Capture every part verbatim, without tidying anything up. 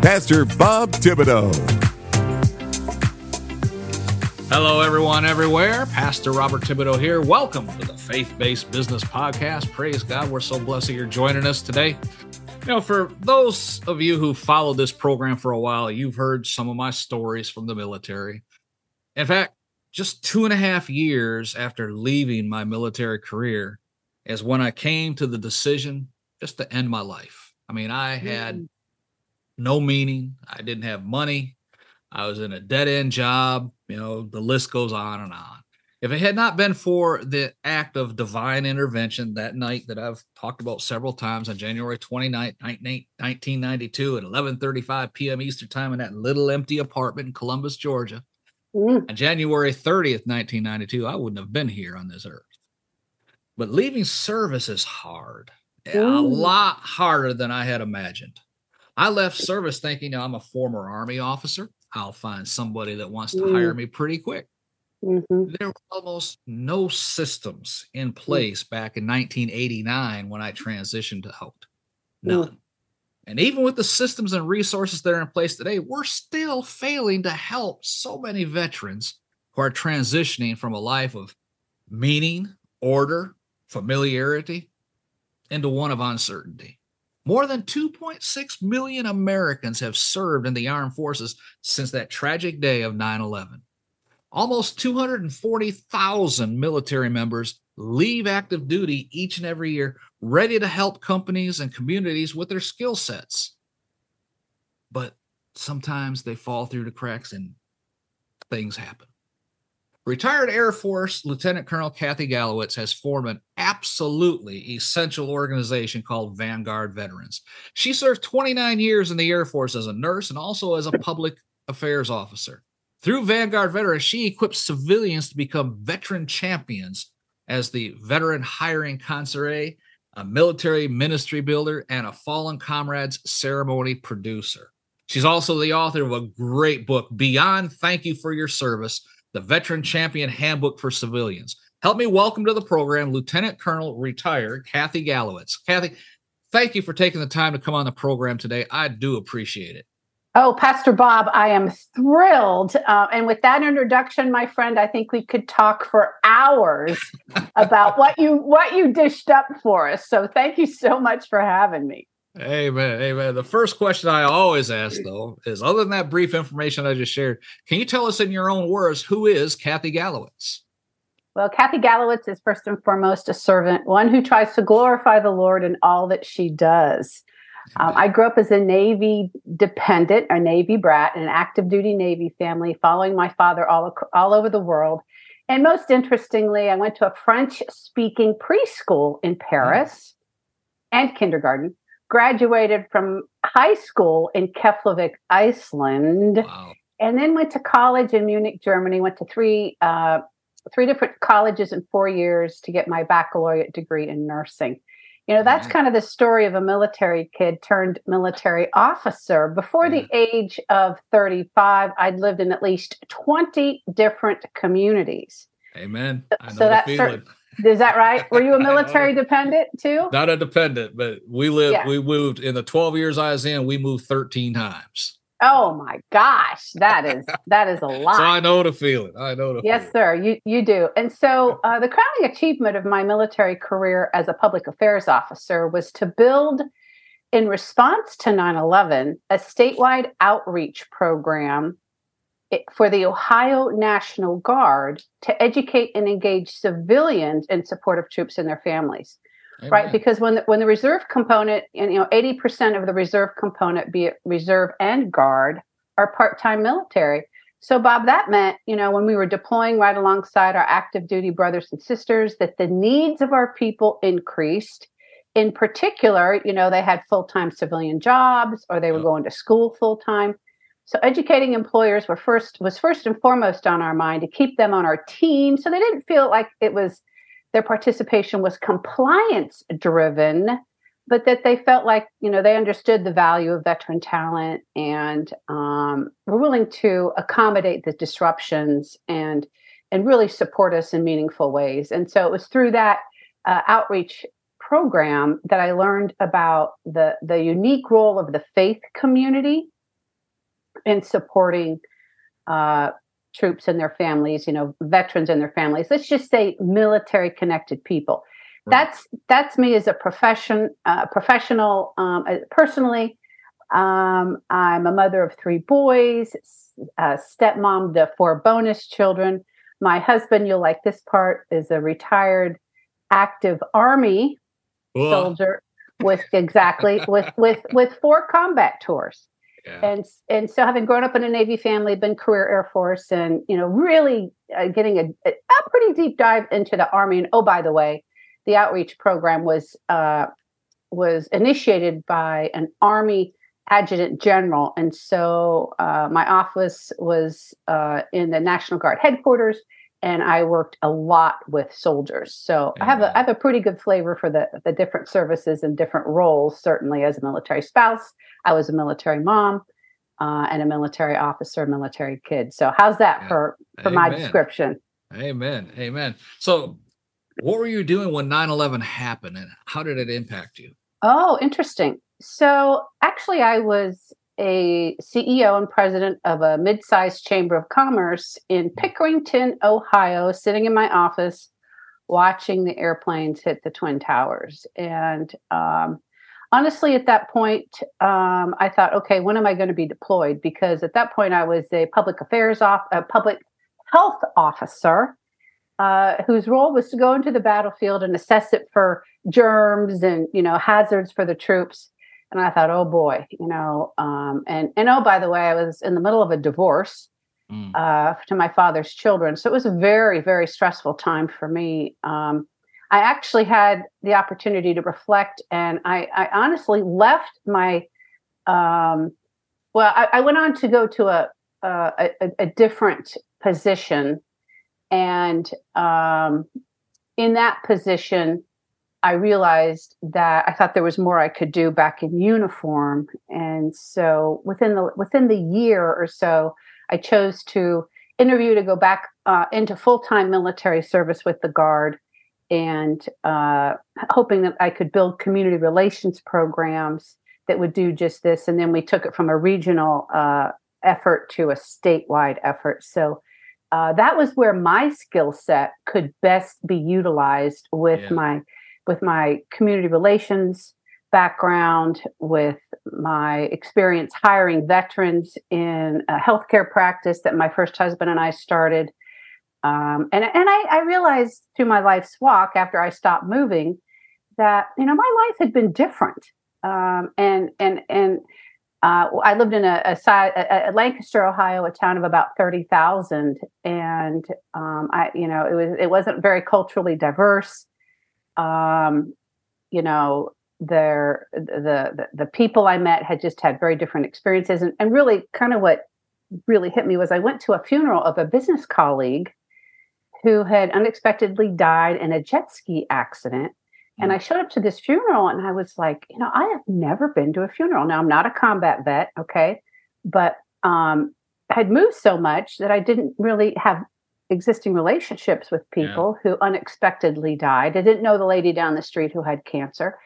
Pastor Bob Thibodeau. Hello everyone everywhere, Pastor Robert Thibodeau here. Welcome to the Faith-Based Business Podcast. Praise God, we're so blessed that you're joining us today. You know, for those of you who followed this program for a while, you've heard some of my stories from the military. In fact, just two and a half years after leaving my military career is when I came to the decision just to end my life. I mean, I had no meaning. I didn't have money. I was in a dead-end job. You know, the list goes on and on. If it had not been for the act of divine intervention that night that I've talked about several times on January twenty-ninth, nineteen ninety-two at eleven thirty-five p.m. Eastern Time in that little empty apartment in Columbus, Georgia, mm. on January thirtieth, nineteen ninety-two, I wouldn't have been here on this earth. But leaving service is hard. Yeah, a lot harder than I had imagined. I left service thinking, you know, I'm a former Army officer. I'll find somebody that wants to mm. hire me pretty quick. Mm-hmm. There were almost no systems in place mm. back in nineteen eighty-nine when I transitioned out. None. Mm. And even with the systems and resources that are in place today, we're still failing to help so many veterans who are transitioning from a life of meaning, order, familiarity, into one of uncertainty. More than two point six million Americans have served in the armed forces since that tragic day of nine eleven. Almost two hundred forty thousand military members leave active duty each and every year, ready to help companies and communities with their skill sets. But sometimes they fall through the cracks and things happen. Retired Air Force Lieutenant Colonel Kathy Gallowitz has formed an absolutely essential organization called Vanguard Veterans. She served twenty-nine years in the Air Force as a nurse and also as a public affairs officer. Through Vanguard Veterans, she equips civilians to become veteran champions as the Veteran-Hiring Concierge, a Military Ministry Builder, and a Fallen Comrades Ceremony Producer. She's also the author of a great book, Beyond Thank You for Your Service: The Veteran Champion Handbook for Civilians. Help me welcome to the program Lieutenant Colonel retired Kathy Gallowitz. Kathy, thank you for taking the time to come on the program today. I do appreciate it. Oh, Pastor Bob, I am thrilled. Uh, and with that introduction, my friend, I think we could talk for hours about what you what you dished up for us. So thank you so much for having me. Amen. Amen. The first question I always ask, though, is other than that brief information I just shared, can you tell us in your own words, who is Kathy Gallowitz? Well, Kathy Gallowitz is first and foremost a servant, one who tries to glorify the Lord in all that she does. Um, I grew up as a Navy dependent, a Navy brat, in an active duty Navy family, following my father all, all over the world. And most interestingly, I went to a French-speaking preschool in Paris mm-hmm. and kindergarten. Graduated from high school in Keflavik, Iceland, wow. and then went to college in Munich, Germany. Went to three uh, three different colleges in four years to get my baccalaureate degree in nursing. You know, that's yeah. kind of the story of a military kid turned military officer. Before yeah. the age of thirty-five, I'd lived in at least twenty different communities. Amen. I know so the that's feeling. Certain- Is that right? Were you a military dependent too? Not a dependent, but we lived, yeah. we moved in the twelve years I was in, we moved thirteen times. Oh my gosh. That is, that is a lot. So I know the feeling. I know the Yes, feeling. sir. You, you do. And so uh, the crowning achievement of my military career as a public affairs officer was to build, in response to nine eleven, a statewide outreach program for the Ohio National Guard to educate and engage civilians in support of troops and their families, Amen. right? Because when the, when the reserve component, and you know, eighty percent of the reserve component, be it reserve and guard, are part-time military. So, Bob, that meant, you know, when we were deploying right alongside our active duty brothers and sisters, that the needs of our people increased. In particular, you know, they had full-time civilian jobs, or they were oh. going to school full-time. So educating employers were first was first and foremost on our mind to keep them on our team, so they didn't feel like it was their participation was compliance driven, but that they felt like, you know, they understood the value of veteran talent and um, were willing to accommodate the disruptions and and really support us in meaningful ways. And so it was through that uh, outreach program that I learned about the the unique role of the faith community in supporting uh, troops and their families, you know, veterans and their families. Let's just say military connected people. Right. That's that's me as a profession, uh, professional. Um, personally, um, I'm a mother of three boys, uh, stepmom to four bonus children. My husband, you'll like this part, is a retired active Army Whoa. soldier with exactly with with with four combat tours. Yeah. And and so having grown up in a Navy family, been career Air Force, and, you know, really uh, getting a, a pretty deep dive into the Army. And oh, by the way, the outreach program was uh, was initiated by an Army adjutant general. And so uh, my office was uh, in the National Guard headquarters, and I worked a lot with soldiers. So yeah. I have a I have a pretty good flavor for the, the different services and different roles, certainly as a military spouse. I was a military mom uh, and a military officer, military kid. So how's that yeah. for, for Amen. my description? Amen. Amen. So what were you doing when nine eleven happened, and how did it impact you? Oh, interesting. So actually, I was a C E O and president of a mid-sized chamber of commerce in Pickerington, Ohio, sitting in my office, watching the airplanes hit the Twin Towers. And um, honestly, at that point, um, I thought, okay, when am I going to be deployed? Because at that point, I was a public affairs off, a public health officer uh, whose role was to go into the battlefield and assess it for germs and, you know, hazards for the troops. And I thought, oh boy, you know, um, and, and oh, by the way, I was in the middle of a divorce mm. uh, to my father's children. So it was a very, very stressful time for me. Um, I actually had the opportunity to reflect, and I, I honestly left my, um, well, I, I went on to go to a, a, a, a different position. And um, in that position, I realized that I thought there was more I could do back in uniform. And so within the within the year or so, I chose to interview to go back uh, into full-time military service with the Guard, and uh, hoping that I could build community relations programs that would do just this. And then we took it from a regional uh, effort to a statewide effort. So uh, that was where my skill set could best be utilized with yeah. my with my community relations background, with my experience hiring veterans in a healthcare practice that my first husband and I started. Um, and and I, I realized through my life's walk, after I stopped moving, that, you know, my life had been different. Um, and and and uh, I lived in a, a, a Lancaster, Ohio, a town of about thirty thousand, and um, I, you know, it was it wasn't very culturally diverse. Um, you know, their, the, the, the people I met had just had very different experiences. And, and really kind of what really hit me was I went to a funeral of a business colleague who had unexpectedly died in a jet ski accident. Mm-hmm. And I showed up to this funeral, and I was like, you know, I have never been to a funeral. Now, I'm not a combat vet. Okay. But, um, I had moved so much that I didn't really have existing relationships with people yeah. who unexpectedly died. I didn't know the lady down the street who had cancer.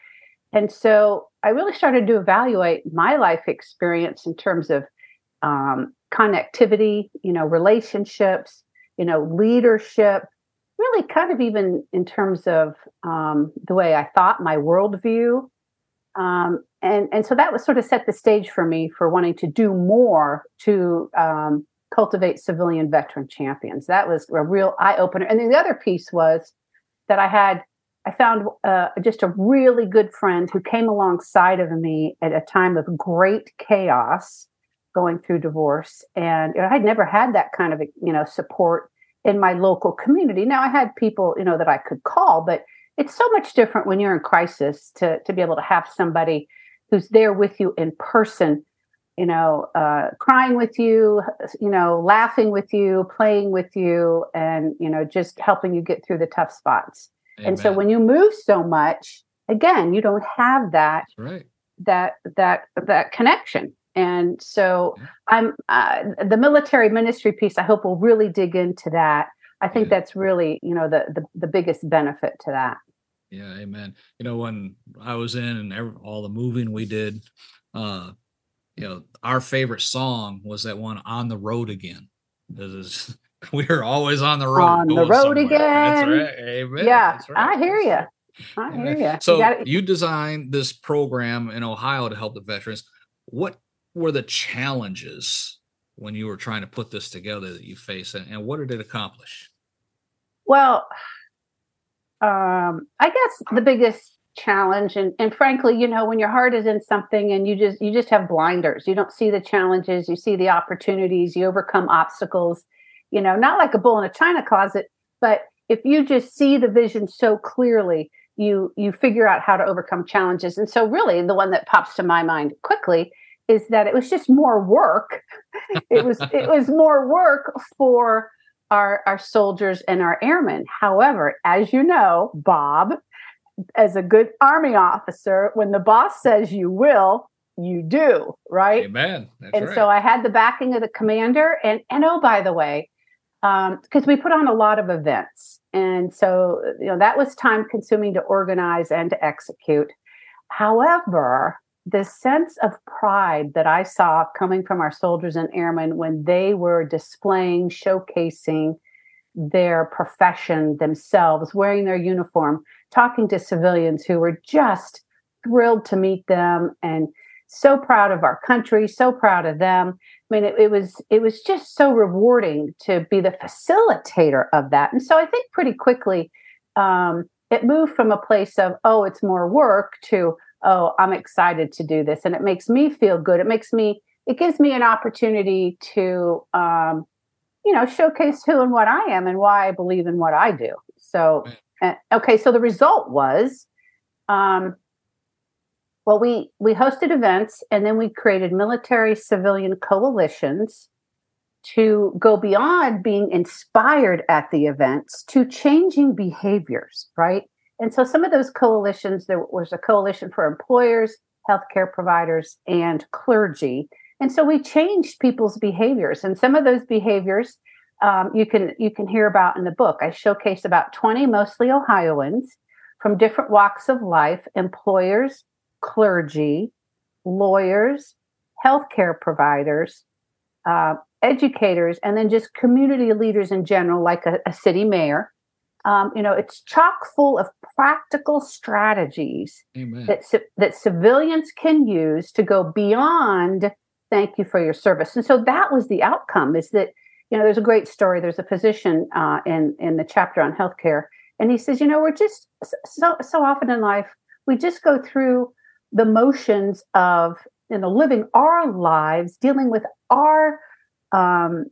And so I really started to evaluate my life experience in terms of um, connectivity, you know, relationships, you know, leadership, really kind of even in terms of um, the way I thought, my worldview. Um, and, and so that was sort of set the stage for me for wanting to do more to um, cultivate civilian veteran champions. That was a real eye-opener. And then the other piece was that I had, I found uh, just a really good friend who came alongside of me at a time of great chaos going through divorce. And you know, I'd never had that kind of, you know, support in my local community. Now, I had people, you know, that I could call, but it's so much different when you're in crisis to, to be able to have somebody who's there with you in person you know, uh, crying with you, you know, laughing with you, playing with you, and, you know, just helping you get through the tough spots. Amen. And so when you move so much, again, you don't have that, right. that, that, that connection. And so yeah. I'm, uh, the military ministry piece, I hope we'll really dig into that. I think yeah. that's really, you know, the, the, the biggest benefit to that. Yeah. Amen. You know, when I was in and every, all the moving we did, uh, you know, our favorite song was that one, On the Road Again. This is, we are always on the road. On the road somewhere. Again. That's right. Amen. Yeah. That's right. I hear you. I Amen. hear you. So you, gotta, you designed this program in Ohio to help the veterans. What were the challenges when you were trying to put this together that you faced, and, and what did it accomplish? Well, um, I guess the biggest challenge, and, and frankly, you know, when your heart is in something and you just you just have blinders, you don't see the challenges, you see the opportunities, you overcome obstacles, you know, not like a bull in a china closet, but if you just see the vision so clearly, you you figure out how to overcome challenges. And so really the one that pops to my mind quickly is that it was just more work. It was it was more work for our our soldiers and our airmen. However, as you know, Bob, as a good Army officer, when the boss says you will, you do, right? Amen. That's and right. So I had the backing of the commander. And, and oh, by the way, um, because we put on a lot of events. And so, you know, that was time consuming to organize and to execute. However, the sense of pride that I saw coming from our soldiers and airmen when they were displaying, showcasing their profession themselves, wearing their uniform, talking to civilians who were just thrilled to meet them and so proud of our country, so proud of them. I mean, it, it was it was just so rewarding to be the facilitator of that. And so I think pretty quickly um, it moved from a place of, oh, it's more work to, oh, I'm excited to do this. And it makes me feel good. It makes me, it gives me an opportunity to, um, you know, showcase who and what I am and why I believe in what I do. So, and, okay. So the result was, um, well, we, we hosted events, and then we created military civilian coalitions to go beyond being inspired at the events to changing behaviors, right? And so some of those coalitions, there was a coalition for employers, healthcare providers, and clergy. And so we changed people's behaviors. And some of those behaviors um, you can you can hear about in the book. I showcase about twenty, mostly Ohioans, from different walks of life: employers, clergy, lawyers, healthcare providers, uh, educators, and then just community leaders in general, like a, a city mayor. Um, you know, it's chock full of practical strategies Amen. that that civilians can use to go beyond thank you for your service. And so that was the outcome, is that, you know, there's a great story. There's a physician uh, in, in the chapter on healthcare. And he says, you know, we're just so, so often in life, we just go through the motions of, you know, living our lives, dealing with our um,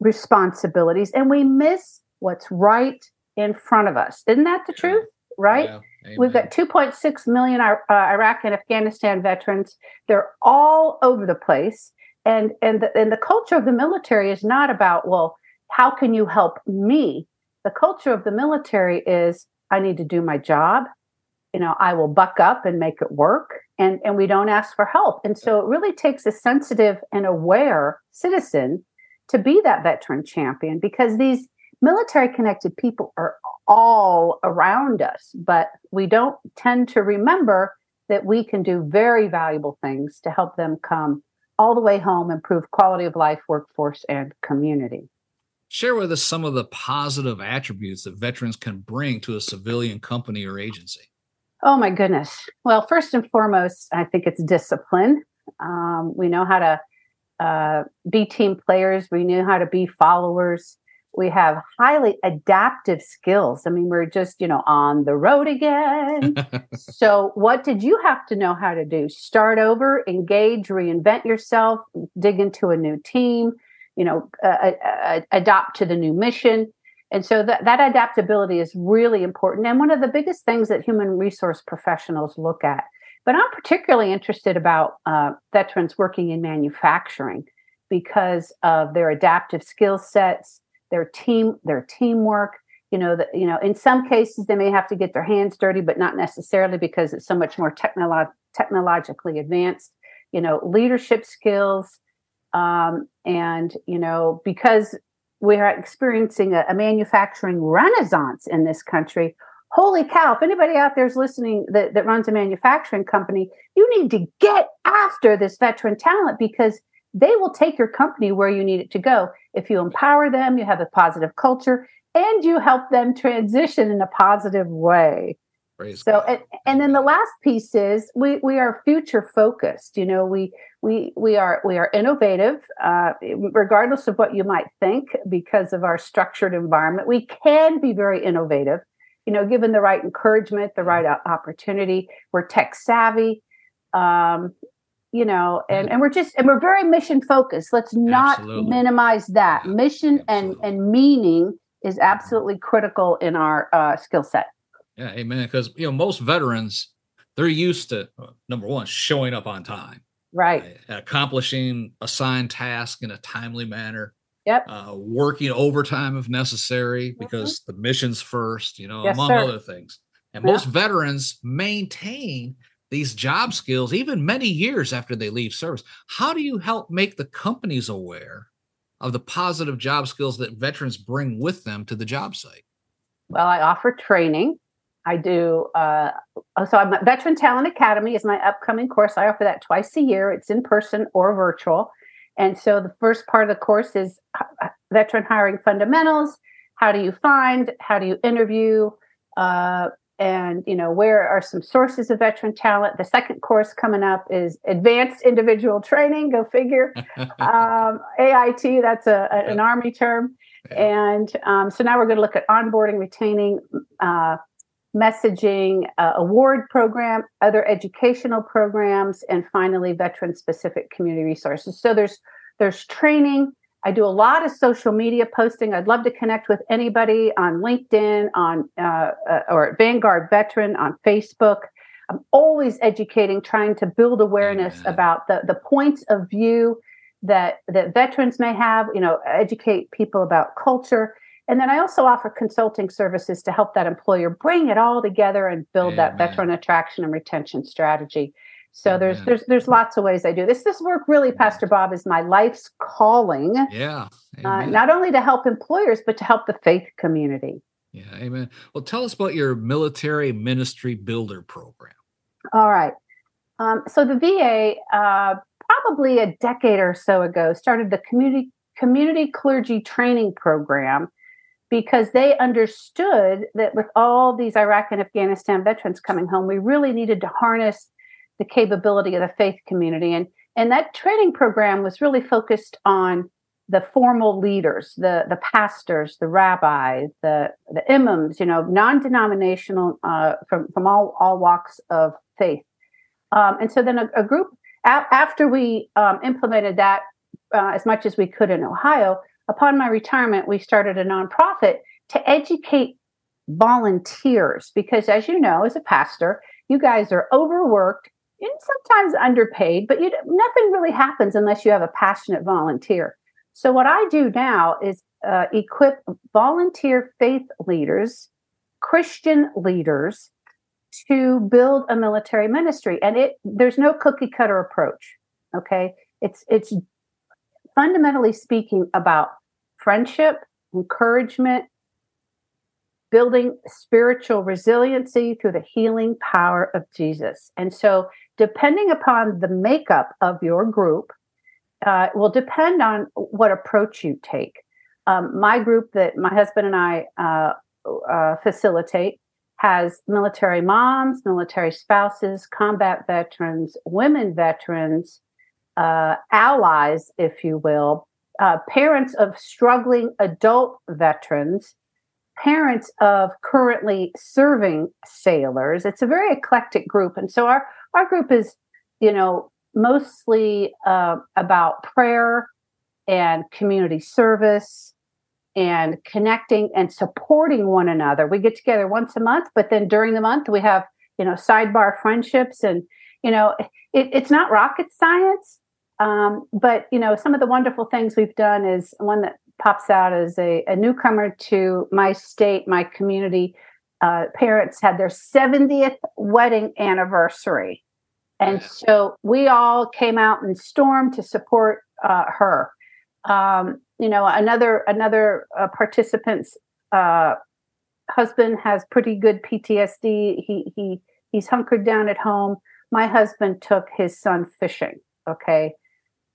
responsibilities, and we miss what's right in front of us. Isn't that the truth? Right? Yeah, we've got two point six million uh, Iraq and Afghanistan veterans. They're all over the place. And and the, and the culture of the military is not about, well, how can you help me? The culture of the military is, I need to do my job. You know, I will buck up and make it work. And, and we don't ask for help. And so it really takes a sensitive and aware citizen to be that veteran champion, because these military connected people are all around us, but we don't tend to remember that we can do very valuable things to help them come all the way home, improve quality of life, workforce, and community. Share with us some of the positive attributes that veterans can bring to a civilian company or agency. Oh, my goodness. Well, first and foremost, I think it's discipline. Um, we know how to uh, be team players. We know how to be followers. We have highly adaptive skills. I mean, we're just, you know, on the road again. So what did you have to know how to do? Start over, engage, reinvent yourself, dig into a new team, you know, uh, uh, adopt to the new mission. And so that, that adaptability is really important. And one of the biggest things that human resource professionals look at But I'm particularly interested about uh, veterans working in manufacturing because of their adaptive skill sets, their team, their teamwork. You know, the, you know, in some cases they may have to get their hands dirty, but not necessarily because it's so much more technolo- technologically advanced. You know, leadership skills, um, and you know, because we are experiencing a, a manufacturing renaissance in this country. Holy cow, if anybody out there is listening that, that runs a manufacturing company, you need to get after this veteran talent because they will take your company where you need it to go. If you empower them, you have a positive culture, and you help them transition in a positive way. Praise so, and, and then the last piece is we, we are future focused. You know, we we we are we are innovative, uh, regardless of what you might think, because of our structured environment. We can be very innovative. You know, given the right encouragement, the right opportunity, we're tech savvy, um, you know, and, and we're just, and we're very mission focused. Let's not absolutely. minimize that. Yeah. Mission and, and meaning is absolutely critical in our uh, skill set. Yeah, amen. Because, you know, most veterans, they're used to, number one, showing up on time. Right. Uh, accomplishing assigned task in a timely manner. Yep. Uh, working overtime if necessary because mm-hmm. the mission's first, you know, yes, among sir. other things. And yeah. most veterans maintain these job skills even many years after they leave service. How do you help make the companies aware of the positive job skills that veterans bring with them to the job site? Well, I offer training. I do. Uh, so I'm at Veteran Talent Academy is my upcoming course. I offer that twice a year. It's in person or virtual. And so the first part of the course is veteran hiring fundamentals. How do you find? How do you interview? Uh, and, you know, where are some sources of veteran talent? The second course coming up is advanced individual training. Go figure. um, A I T, that's a, a, an Army term. Yeah. And um, so now we're going to look at onboarding, retaining, uh, messaging, uh, award program, other educational programs, and finally, veteran-specific community resources. So there's there's training. I do a lot of social media posting. I'd love to connect with anybody on LinkedIn, on uh, uh, or at Vanguard Veteran on Facebook. I'm always educating, trying to build awareness yeah. about the, the points of view that that veterans may have. You know, educate people about culture. And then I also offer consulting services to help that employer bring it all together and build yeah, that man. veteran attraction and retention strategy. So yeah, there's man. there's there's lots of ways I do this. This work really, Pastor Bob, is my life's calling. Yeah, uh, not only to help employers, but to help the faith community. Yeah, amen. Well, tell us about your Military Ministry Builder program. All right. Um, so the V A, uh, probably a decade or so ago, started the community community clergy training program, because they understood that with all these Iraq and Afghanistan veterans coming home, we really needed to harness the capability of the faith community. And, and that training program was really focused on the formal leaders, the, the pastors, the rabbis, the, the imams, you know, non-denominational uh, from, from all, all walks of faith. Um, and so then a, a group, a- after we um, implemented that uh, as much as we could in Ohio, upon my retirement, we started a nonprofit to educate volunteers because, as you know, as a pastor, you guys are overworked and sometimes underpaid, but you, nothing really happens unless you have a passionate volunteer. So what I do now is uh, equip volunteer faith leaders, Christian leaders, to build a military ministry. And it there's no cookie cutter approach, okay? It's it's fundamentally speaking about friendship, encouragement, building spiritual resiliency through the healing power of Jesus. And so depending upon the makeup of your group, uh, will depend on what approach you take. Um, my group that my husband and I uh, uh, facilitate has military moms, military spouses, combat veterans, women veterans, uh, allies, if you will, uh, parents of struggling adult veterans, parents of currently serving sailors. It's a very eclectic group. And so our, our group is, you know, mostly, uh, about prayer and community service and connecting and supporting one another. We get together once a month, but then during the month we have, you know, sidebar friendships and, you know, it, it's not rocket science. Um, but, you know, some of the wonderful things we've done is one that pops out as a, a newcomer to my state, my community. Uh, parents had their seventieth wedding anniversary. And so we all came out and stormed to support uh, her. Um, you know, another another uh, participant's uh, husband has pretty good P T S D. He he he's hunkered down at home. My husband took his son fishing. Okay,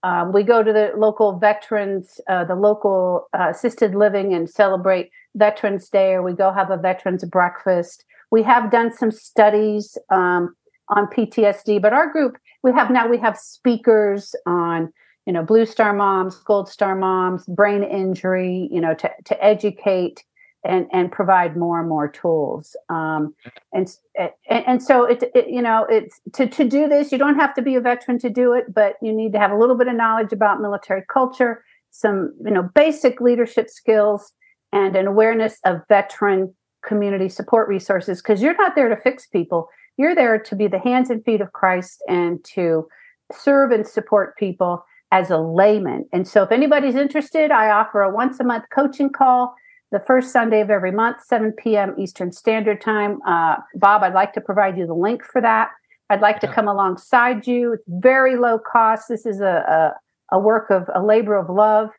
um, we go to the local veterans, uh, the local uh, assisted living, and celebrate Veterans Day, or we go have a veterans breakfast. We have done some studies um, on P T S D, but our group we have now we have speakers on, you know, Blue Star moms, Gold Star moms, brain injury, you know, to, to educate and, and provide more and more tools. Um, and, and, and so it, it, you know, it's to, to do this, you don't have to be a veteran to do it, but you need to have a little bit of knowledge about military culture, some, you know, basic leadership skills, and an awareness of veteran community support resources. 'Cause you're not there to fix people. You're there to be the hands and feet of Christ and to serve and support people as a layman. And so if anybody's interested, I offer a once a month coaching call the first Sunday of every month, seven p.m. Eastern Standard Time. Uh, Bob, I'd like to provide you the link for that. I'd like yeah. to come alongside you. It's very low cost. This is a, a, a work of a labor of love,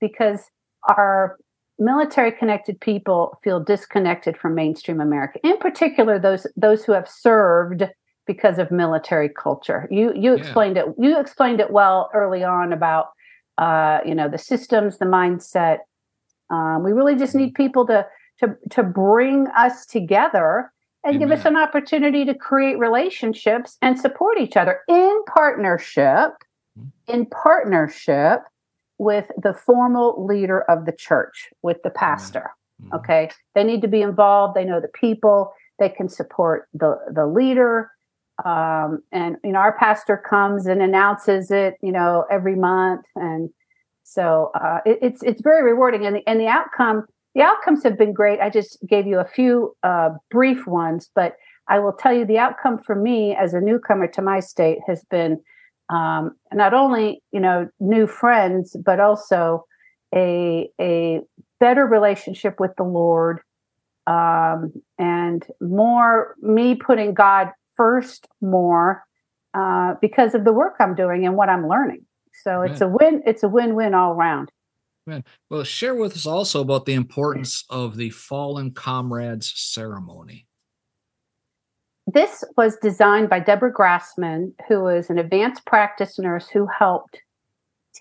because our military connected people feel disconnected from mainstream America, in particular, those those who have served because of military culture. You you explained yeah. it. You explained it well early on about uh, you know, the systems, the mindset. Um, we really just need people to to to bring us together and Amen. give us an opportunity to create relationships and support each other in partnership, in partnership with the formal leader of the church, with the pastor. Amen. Okay, they need to be involved. They know the people. They can support the the leader. Um, and, you know, our pastor comes and announces it, you know, every month. And so uh, it, it's, it's very rewarding. And the, and the outcome, the outcomes have been great. I just gave you a few uh, brief ones, but I will tell you the outcome for me as a newcomer to my state has been um, not only, you know, new friends, but also a, a better relationship with the Lord, um, and more me putting God first more uh, because of the work I'm doing and what I'm learning. So it's Man. a win. It's a win-win all around. Man. Well, share with us also about the importance of the Fallen Comrades Ceremony. This was designed by Deborah Grassman, who is an advanced practice nurse who helped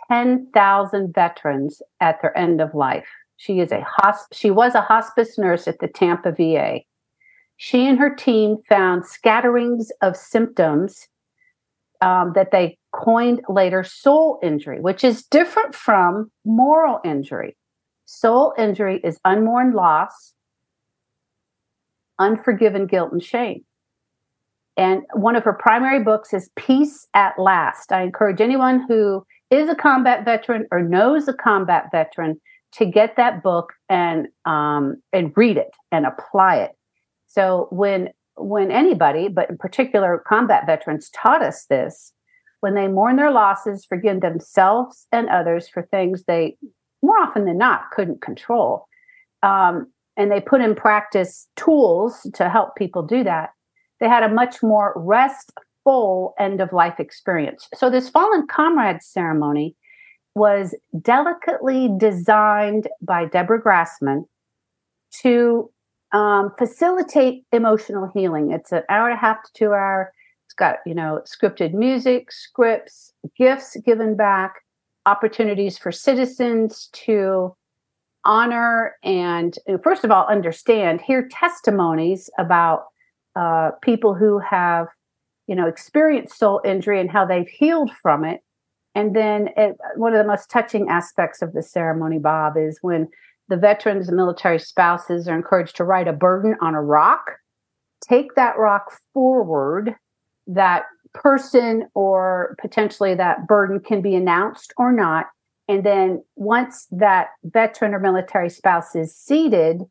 ten thousand veterans at their end of life. She is a hosp- She was a hospice nurse at the Tampa V A. She and her team found scatterings of symptoms um, that they coined later soul injury, which is different from moral injury. Soul injury is unmourned loss, unforgiven guilt, and shame. And one of her primary books is Peace at Last. I encourage anyone who is a combat veteran or knows a combat veteran to get that book and um, and read it and apply it. So when when anybody, but in particular combat veterans, taught us this, when they mourn their losses, forgive themselves and others for things they more often than not couldn't control, um, and they put in practice tools to help people do that, they had a much more restful end-of-life experience. So this Fallen Comrades Ceremony was delicately designed by Deborah Grassman to Um, facilitate emotional healing. It's an hour and a half to two hour. It's got, you know, scripted music, scripts, gifts given back, opportunities for citizens to honor and, first of all, understand, hear testimonies about uh, people who have, you know, experienced soul injury and how they've healed from it. And then it, one of the most touching aspects of the ceremony, Bob, is when the veterans and military spouses are encouraged to write a burden on a rock, take that rock forward. That person or potentially that burden can be announced or not. And then once that veteran or military spouse is seated,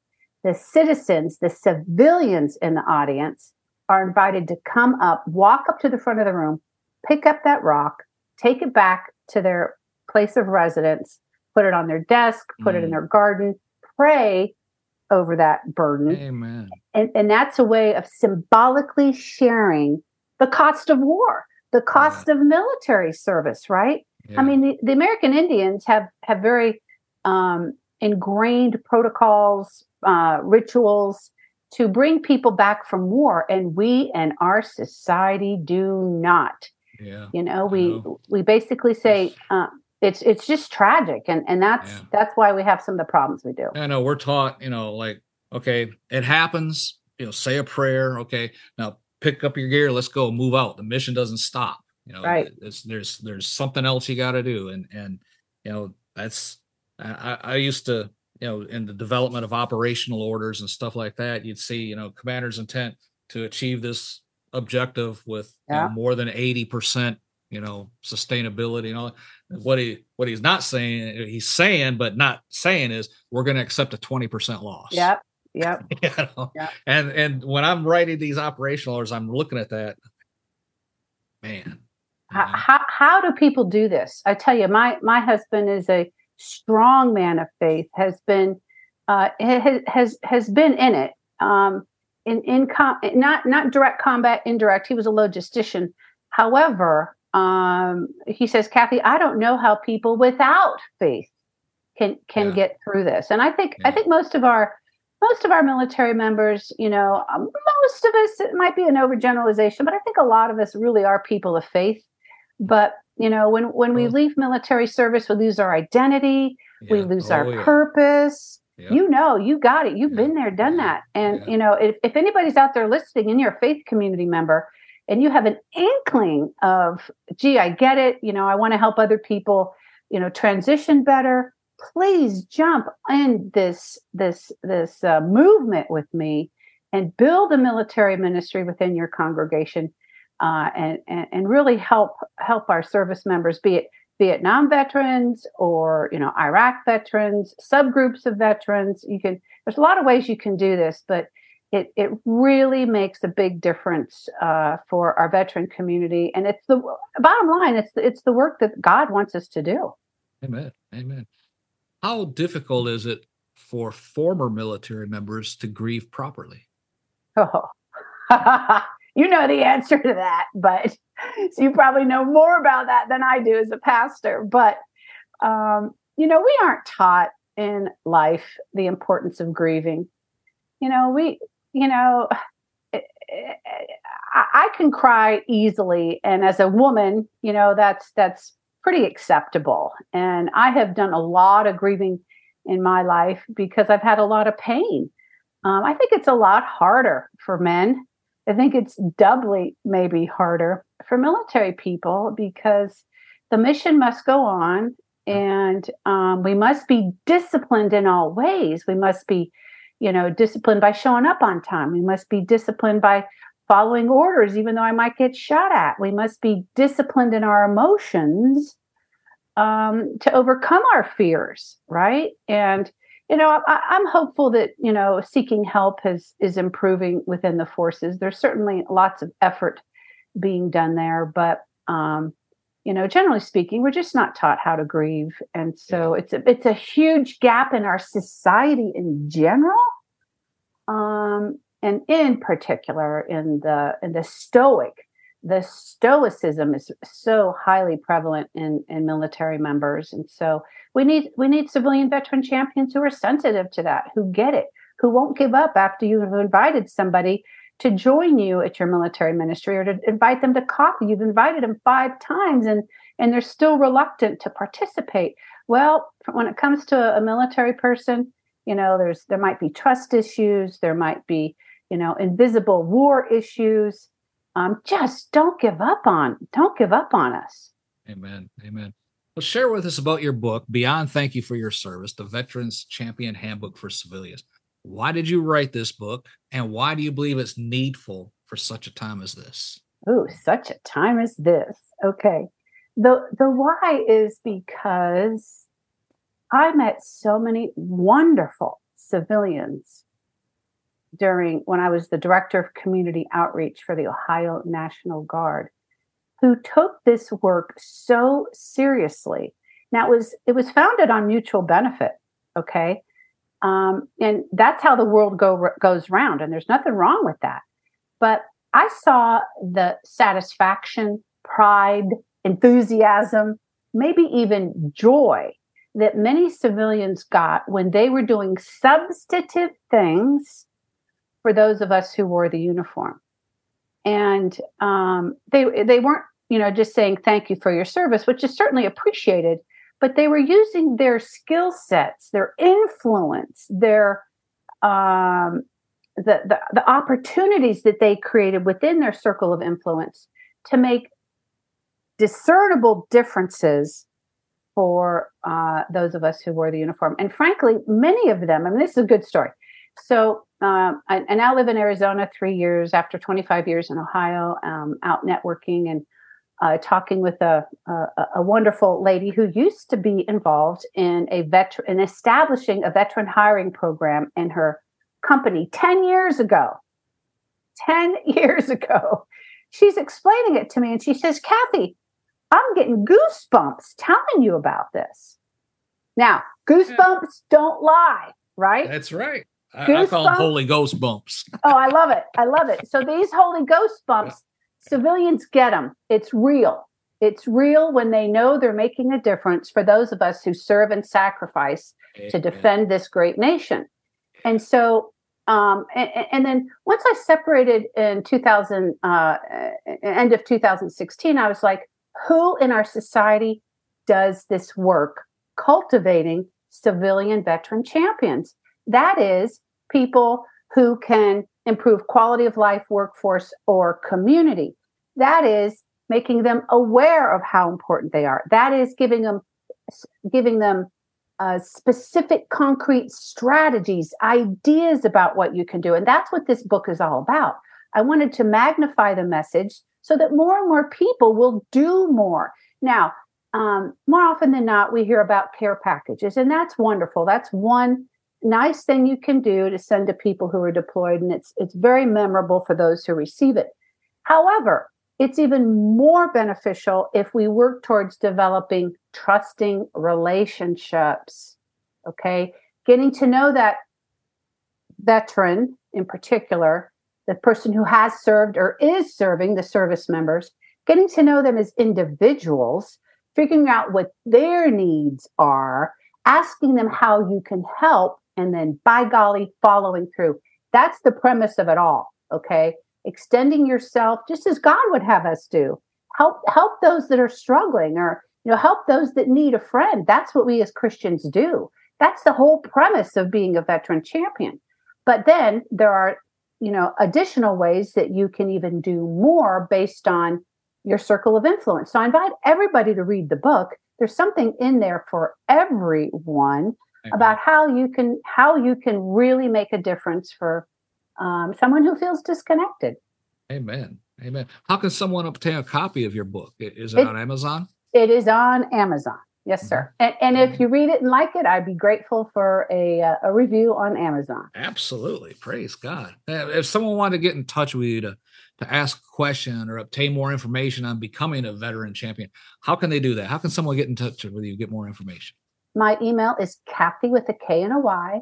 the citizens, the civilians in the audience are invited to come up, walk up to the front of the room, pick up that rock, take it back to their place of residence, put it on their desk, put mm. it in their garden, pray over that burden. Amen. And, and that's a way of symbolically sharing the cost of war, the cost yeah. of military service, right? Yeah. I mean, the, the American Indians have, have very um, ingrained protocols, uh, rituals to bring people back from war, and we and our society do not. Yeah. You know, we know. we basically say uh, it's it's just tragic, and and that's yeah. that's why we have some of the problems we do. I know we're taught, you know, like, okay, it happens. You know, say a prayer. Okay, now pick up your gear. Let's go. Move out. The mission doesn't stop. You know, right. it's, there's there's something else you got to do, and and you know that's I, I used to. You know, in the development of operational orders and stuff like that, you'd see, you know, commander's intent to achieve this objective with yeah. you know, more than eighty percent, you know, sustainability and all. What he what he's not saying, he's saying, but not saying is we're going to accept a twenty percent loss. Yep. Yep. you know? Yep. And and when I'm writing these operational orders, I'm looking at that, man. How, how, how do people do this? I tell you, my my husband is a strong man of faith, has been uh has has, has been in it um in in com- not not direct combat, indirect. He was a logistician. However, um he says, Kathy, I don't know how people without faith can can yeah. get through this. And I think yeah. I think most of our most of our military members, you know, most of us, it might be an overgeneralization, but I think a lot of us really are people of faith. But you know, when, when we leave military service, we lose our identity, yeah. we lose oh, our yeah. purpose. Yeah. You know, you got it. You've yeah. been there, done yeah. that. And, yeah. you know, if, if anybody's out there listening and you're a faith community member and you have an inkling of, gee, I get it. You know, I want to help other people, you know, transition better. Please jump in this, this, this uh, movement with me and build a military ministry within your congregation. Uh, and, and and really help help our service members, be it Vietnam veterans or, you know, Iraq veterans, subgroups of veterans. You can there's a lot of ways you can do this, but it it really makes a big difference uh, for our veteran community. And it's the bottom line. It's the, it's the work that God wants us to do. Amen. Amen. How difficult is it for former military members to grieve properly? Oh. You know the answer to that, but so you probably know more about that than I do as a pastor. But, um, you know, we aren't taught in life the importance of grieving. You know, we, you know, I, I can cry easily. And as a woman, you know, that's that's pretty acceptable. And I have done a lot of grieving in my life because I've had a lot of pain. Um, I think it's a lot harder for men. I think it's doubly maybe harder for military people because the mission must go on, and um, we must be disciplined in all ways. We must be, you know, disciplined by showing up on time. We must be disciplined by following orders, even though I might get shot at. We must be disciplined in our emotions um, to overcome our fears, right? And you know, I, I'm hopeful that, you know, seeking help has, is improving within the forces. There's certainly lots of effort being done there. But, um, you know, generally speaking, we're just not taught how to grieve. And so it's a, it's a huge gap in our society in general. Um, and in particular, in the in the stoic, the stoicism is so highly prevalent in, in military members. And so we need we need civilian veteran champions who are sensitive to that, who get it, who won't give up after you've invited somebody to join you at your military ministry or to invite them to coffee. You've invited them five times and, and they're still reluctant to participate. Well, when it comes to a, a military person, you know, there's there might be trust issues. There might be, you know, invisible war issues. Um, just don't give up on, don't give up on us. Amen. Amen. Well, share with us about your book, Beyond Thank You for Your Service, the Veterans Champion Handbook for Civilians. Why did you write this book, and why do you believe it's needful for such a time as this? Ooh, such a time as this. Okay. The, the why is because I met so many wonderful civilians during when I was the director of community outreach for the Ohio National Guard, who took this work so seriously. Now, it was, it was founded on mutual benefit, okay? Um, and that's how the world go, goes round, and there's nothing wrong with that. But I saw the satisfaction, pride, enthusiasm, maybe even joy that many civilians got when they were doing substantive things for those of us who wore the uniform. And um, they they weren't, you know, just saying thank you for your service, which is certainly appreciated, but they were using their skill sets, their influence, their um, the, the the opportunities that they created within their circle of influence to make discernible differences for uh, those of us who wore the uniform. And frankly, many of them, I mean, this is a good story. So um, I, I now live in Arizona three years after twenty-five years in Ohio, um, out networking and uh, talking with a, a, a wonderful lady who used to be involved in a veteran, in establishing a veteran hiring program in her company ten years ago. ten years ago. She's explaining it to me and she says, Kathy, I'm getting goosebumps telling you about this. Now, goosebumps don't lie, right? That's right. I, I call them Holy Ghost bumps. Oh, I love it. I love it. So these Holy Ghost bumps, civilians get them. It's real. It's real when they know they're making a difference for those of us who serve and sacrifice Amen. To defend this great nation. And so, um, and, and then once I separated in two thousand, uh, end of two thousand sixteen, I was like, who in our society does this work cultivating civilian veteran champions? That is, people who can improve quality of life, workforce, or community. That is making them aware of how important they are. That is giving them giving them uh, specific, concrete strategies, ideas about what you can do. And that's what this book is all about. I wanted to magnify the message so that more and more people will do more. Now, um, more often than not, we hear about care packages, and that's wonderful. That's one nice thing you can do to send to people who are deployed, and it's it's very memorable for those who receive it. However, it's even more beneficial if we work towards developing trusting relationships, okay? Getting to know that veteran in particular, the person who has served or is serving, the service members, getting to know them as individuals, figuring out what their needs are, asking them how you can help, and then, by golly, following through. That's the premise of it all, okay? Extending yourself, just as God would have us do. Help help those that are struggling, or you know, help those that need a friend. That's what we as Christians do. That's the whole premise of being a veteran champion. But then there are, you know, additional ways that you can even do more based on your circle of influence. So I invite everybody to read the book. There's something in there for everyone Amen. About how you can how you can really make a difference for um, someone who feels disconnected. Amen. Amen. How can someone obtain a copy of your book? Is it, it on Amazon? It is on Amazon. Yes, sir. And, and if you read it and like it, I'd be grateful for a uh, a review on Amazon. Absolutely. Praise God. If someone wanted to get in touch with you to, to ask a question or obtain more information on becoming a veteran champion, how can they do that? How can someone get in touch with you, get more information? My email is Kathy with a K and a Y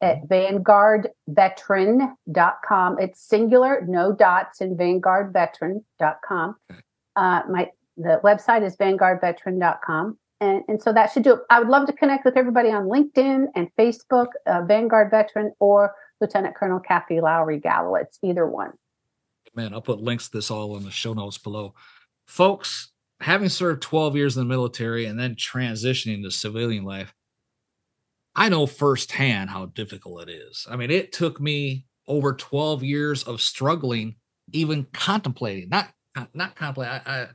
at vanguard veteran dot com. It's singular, no dots in vanguard veteran dot com. Okay. Uh, my the website is vanguard veteran dot com. And, and so that should do it. I would love to connect with everybody on LinkedIn and Facebook, uh, Vanguard Veteran or Lieutenant Colonel Kathy Lowry Gallowitz, either one. Man, I'll put links to this all in the show notes below. Folks, having served twelve years in the military and then transitioning to civilian life, I know firsthand how difficult it is. I mean, it took me over twelve years of struggling, even contemplating, not, not contemplating. I, I,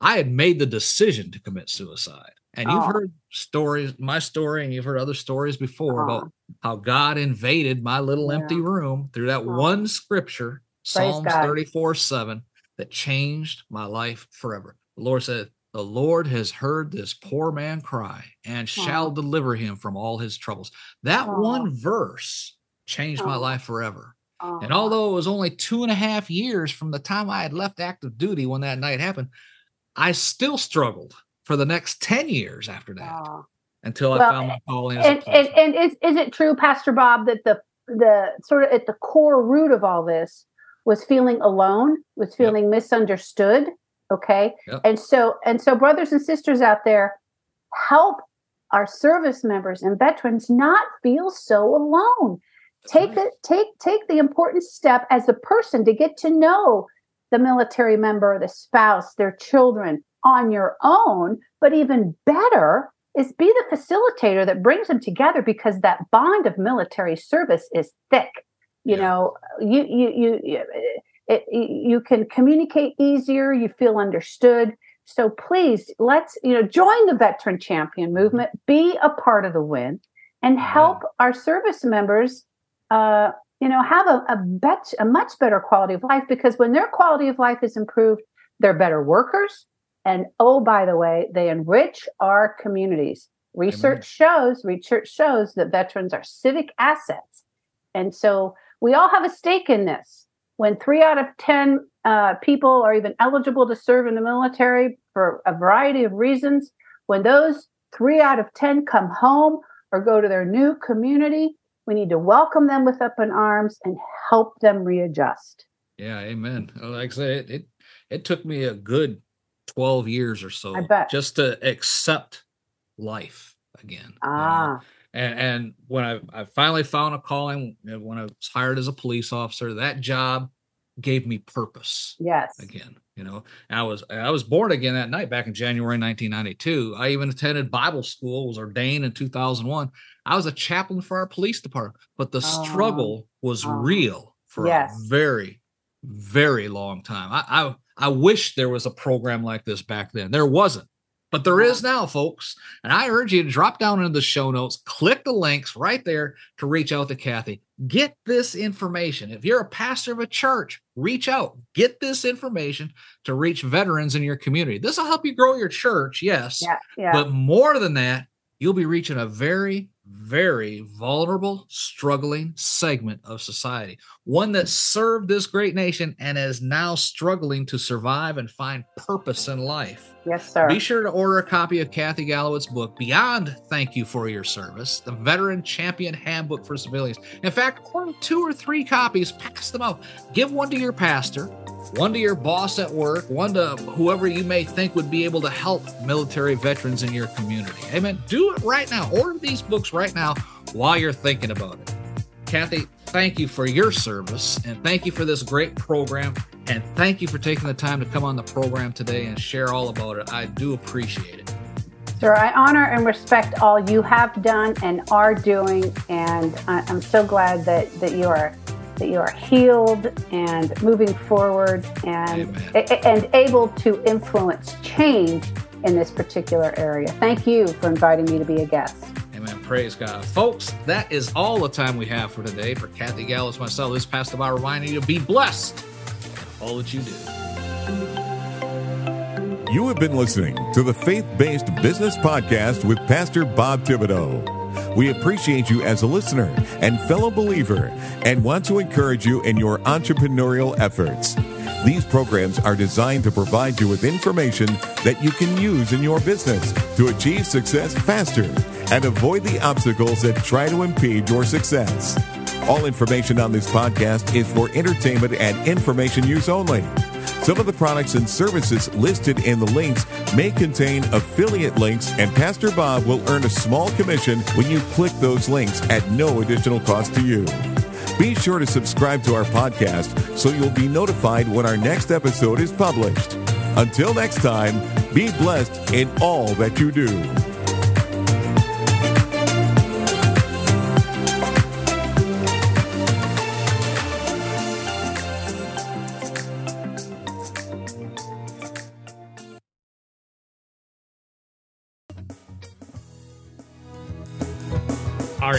I had made the decision to commit suicide. And you've oh. heard stories, my story, and you've heard other stories before oh. about how God invaded my little yeah. empty room through that oh. one scripture, Praise Psalms God. thirty-four seven, that changed my life forever. The Lord said, the Lord has heard this poor man cry and oh. shall deliver him from all his troubles. That oh. one verse changed oh. my life forever. Oh. And although it was only two and a half years from the time I had left active duty when that night happened, I still struggled for the next ten years after that oh. until well, I found my calling. And, and, and is, is it true, Pastor Bob, that the the sort of at the core root of all this was feeling alone, was feeling yep. misunderstood? Okay. Yep. And so, and so brothers and sisters out there, help our service members and veterans not feel so alone. Take the, take, take the important step as a person to get to know the military member, the spouse, their children on your own. But even better is be the facilitator that brings them together, because that bond of military service is thick. You yeah. know, you, you, you, you It, you can communicate easier. You feel understood. So please, let's, you know, join the Veteran Champion movement, be a part of the win, and help yeah. our service members, uh, you know, have a, a, bet- a much better quality of life, because when their quality of life is improved, they're better workers. And oh, by the way, they enrich our communities. Research Amen. shows, research shows that veterans are civic assets. And so we all have a stake in this. When three out of ten uh, people are even eligible to serve in the military for a variety of reasons, when those three out of ten come home or go to their new community, we need to welcome them with open arms and help them readjust. Yeah, amen. Like I say, it it, it took me a good twelve years or so just to accept life again. Ah. You know? And, and when I, I finally found a calling, when I was hired as a police officer, that job gave me purpose. Yes. Again, you know, I was I was born again that night back in January nineteen ninety-two. I even attended Bible school, was ordained in two thousand one. I was a chaplain for our police department, but the oh. struggle was oh. real for yes. a very, very long time. I, I I wish there was a program like this back then. There wasn't. But there is now, folks. And I urge you to drop down into the show notes, click the links right there to reach out to Kathy. Get this information. If you're a pastor of a church, reach out. Get this information to reach veterans in your community. This will help you grow your church, yes. Yeah, yeah. But more than that, you'll be reaching a very, very vulnerable, struggling segment of society. One that served this great nation and is now struggling to survive and find purpose in life. Yes, sir. Be sure to order a copy of Kathy Gallowitz's book, Beyond Thank You for Your Service, the Veteran Champion Handbook for Civilians. In fact, order two or three copies, pass them out. Give one to your pastor, one to your boss at work, one to whoever you may think would be able to help military veterans in your community. Amen. Do it right now. Order these books right now while you're thinking about it. Kathy, thank you for your service, and thank you for this great program, and thank you for taking the time to come on the program today and share all about it. I do appreciate it. Sir, I honor and respect all you have done and are doing, and I'm so glad that, that you are that you are healed and moving forward and a, and able to influence change in this particular area. Thank you for inviting me to be a guest. Amen. Praise God. Folks, that is all the time we have for today. For Kathy Gallowitz, myself, this Pastor Bob reminding you to be blessed in all that you do. You have been listening to the Faith-Based Business Podcast with Pastor Bob Thibodeau. We appreciate you as a listener and fellow believer and want to encourage you in your entrepreneurial efforts. These programs are designed to provide you with information that you can use in your business to achieve success faster and avoid the obstacles that try to impede your success. All information on this podcast is for entertainment and information use only. Some of the products and services listed in the links may contain affiliate links, and Pastor Bob will earn a small commission when you click those links at no additional cost to you. Be sure to subscribe to our podcast so you'll be notified when our next episode is published. Until next time, be blessed in all that you do. Are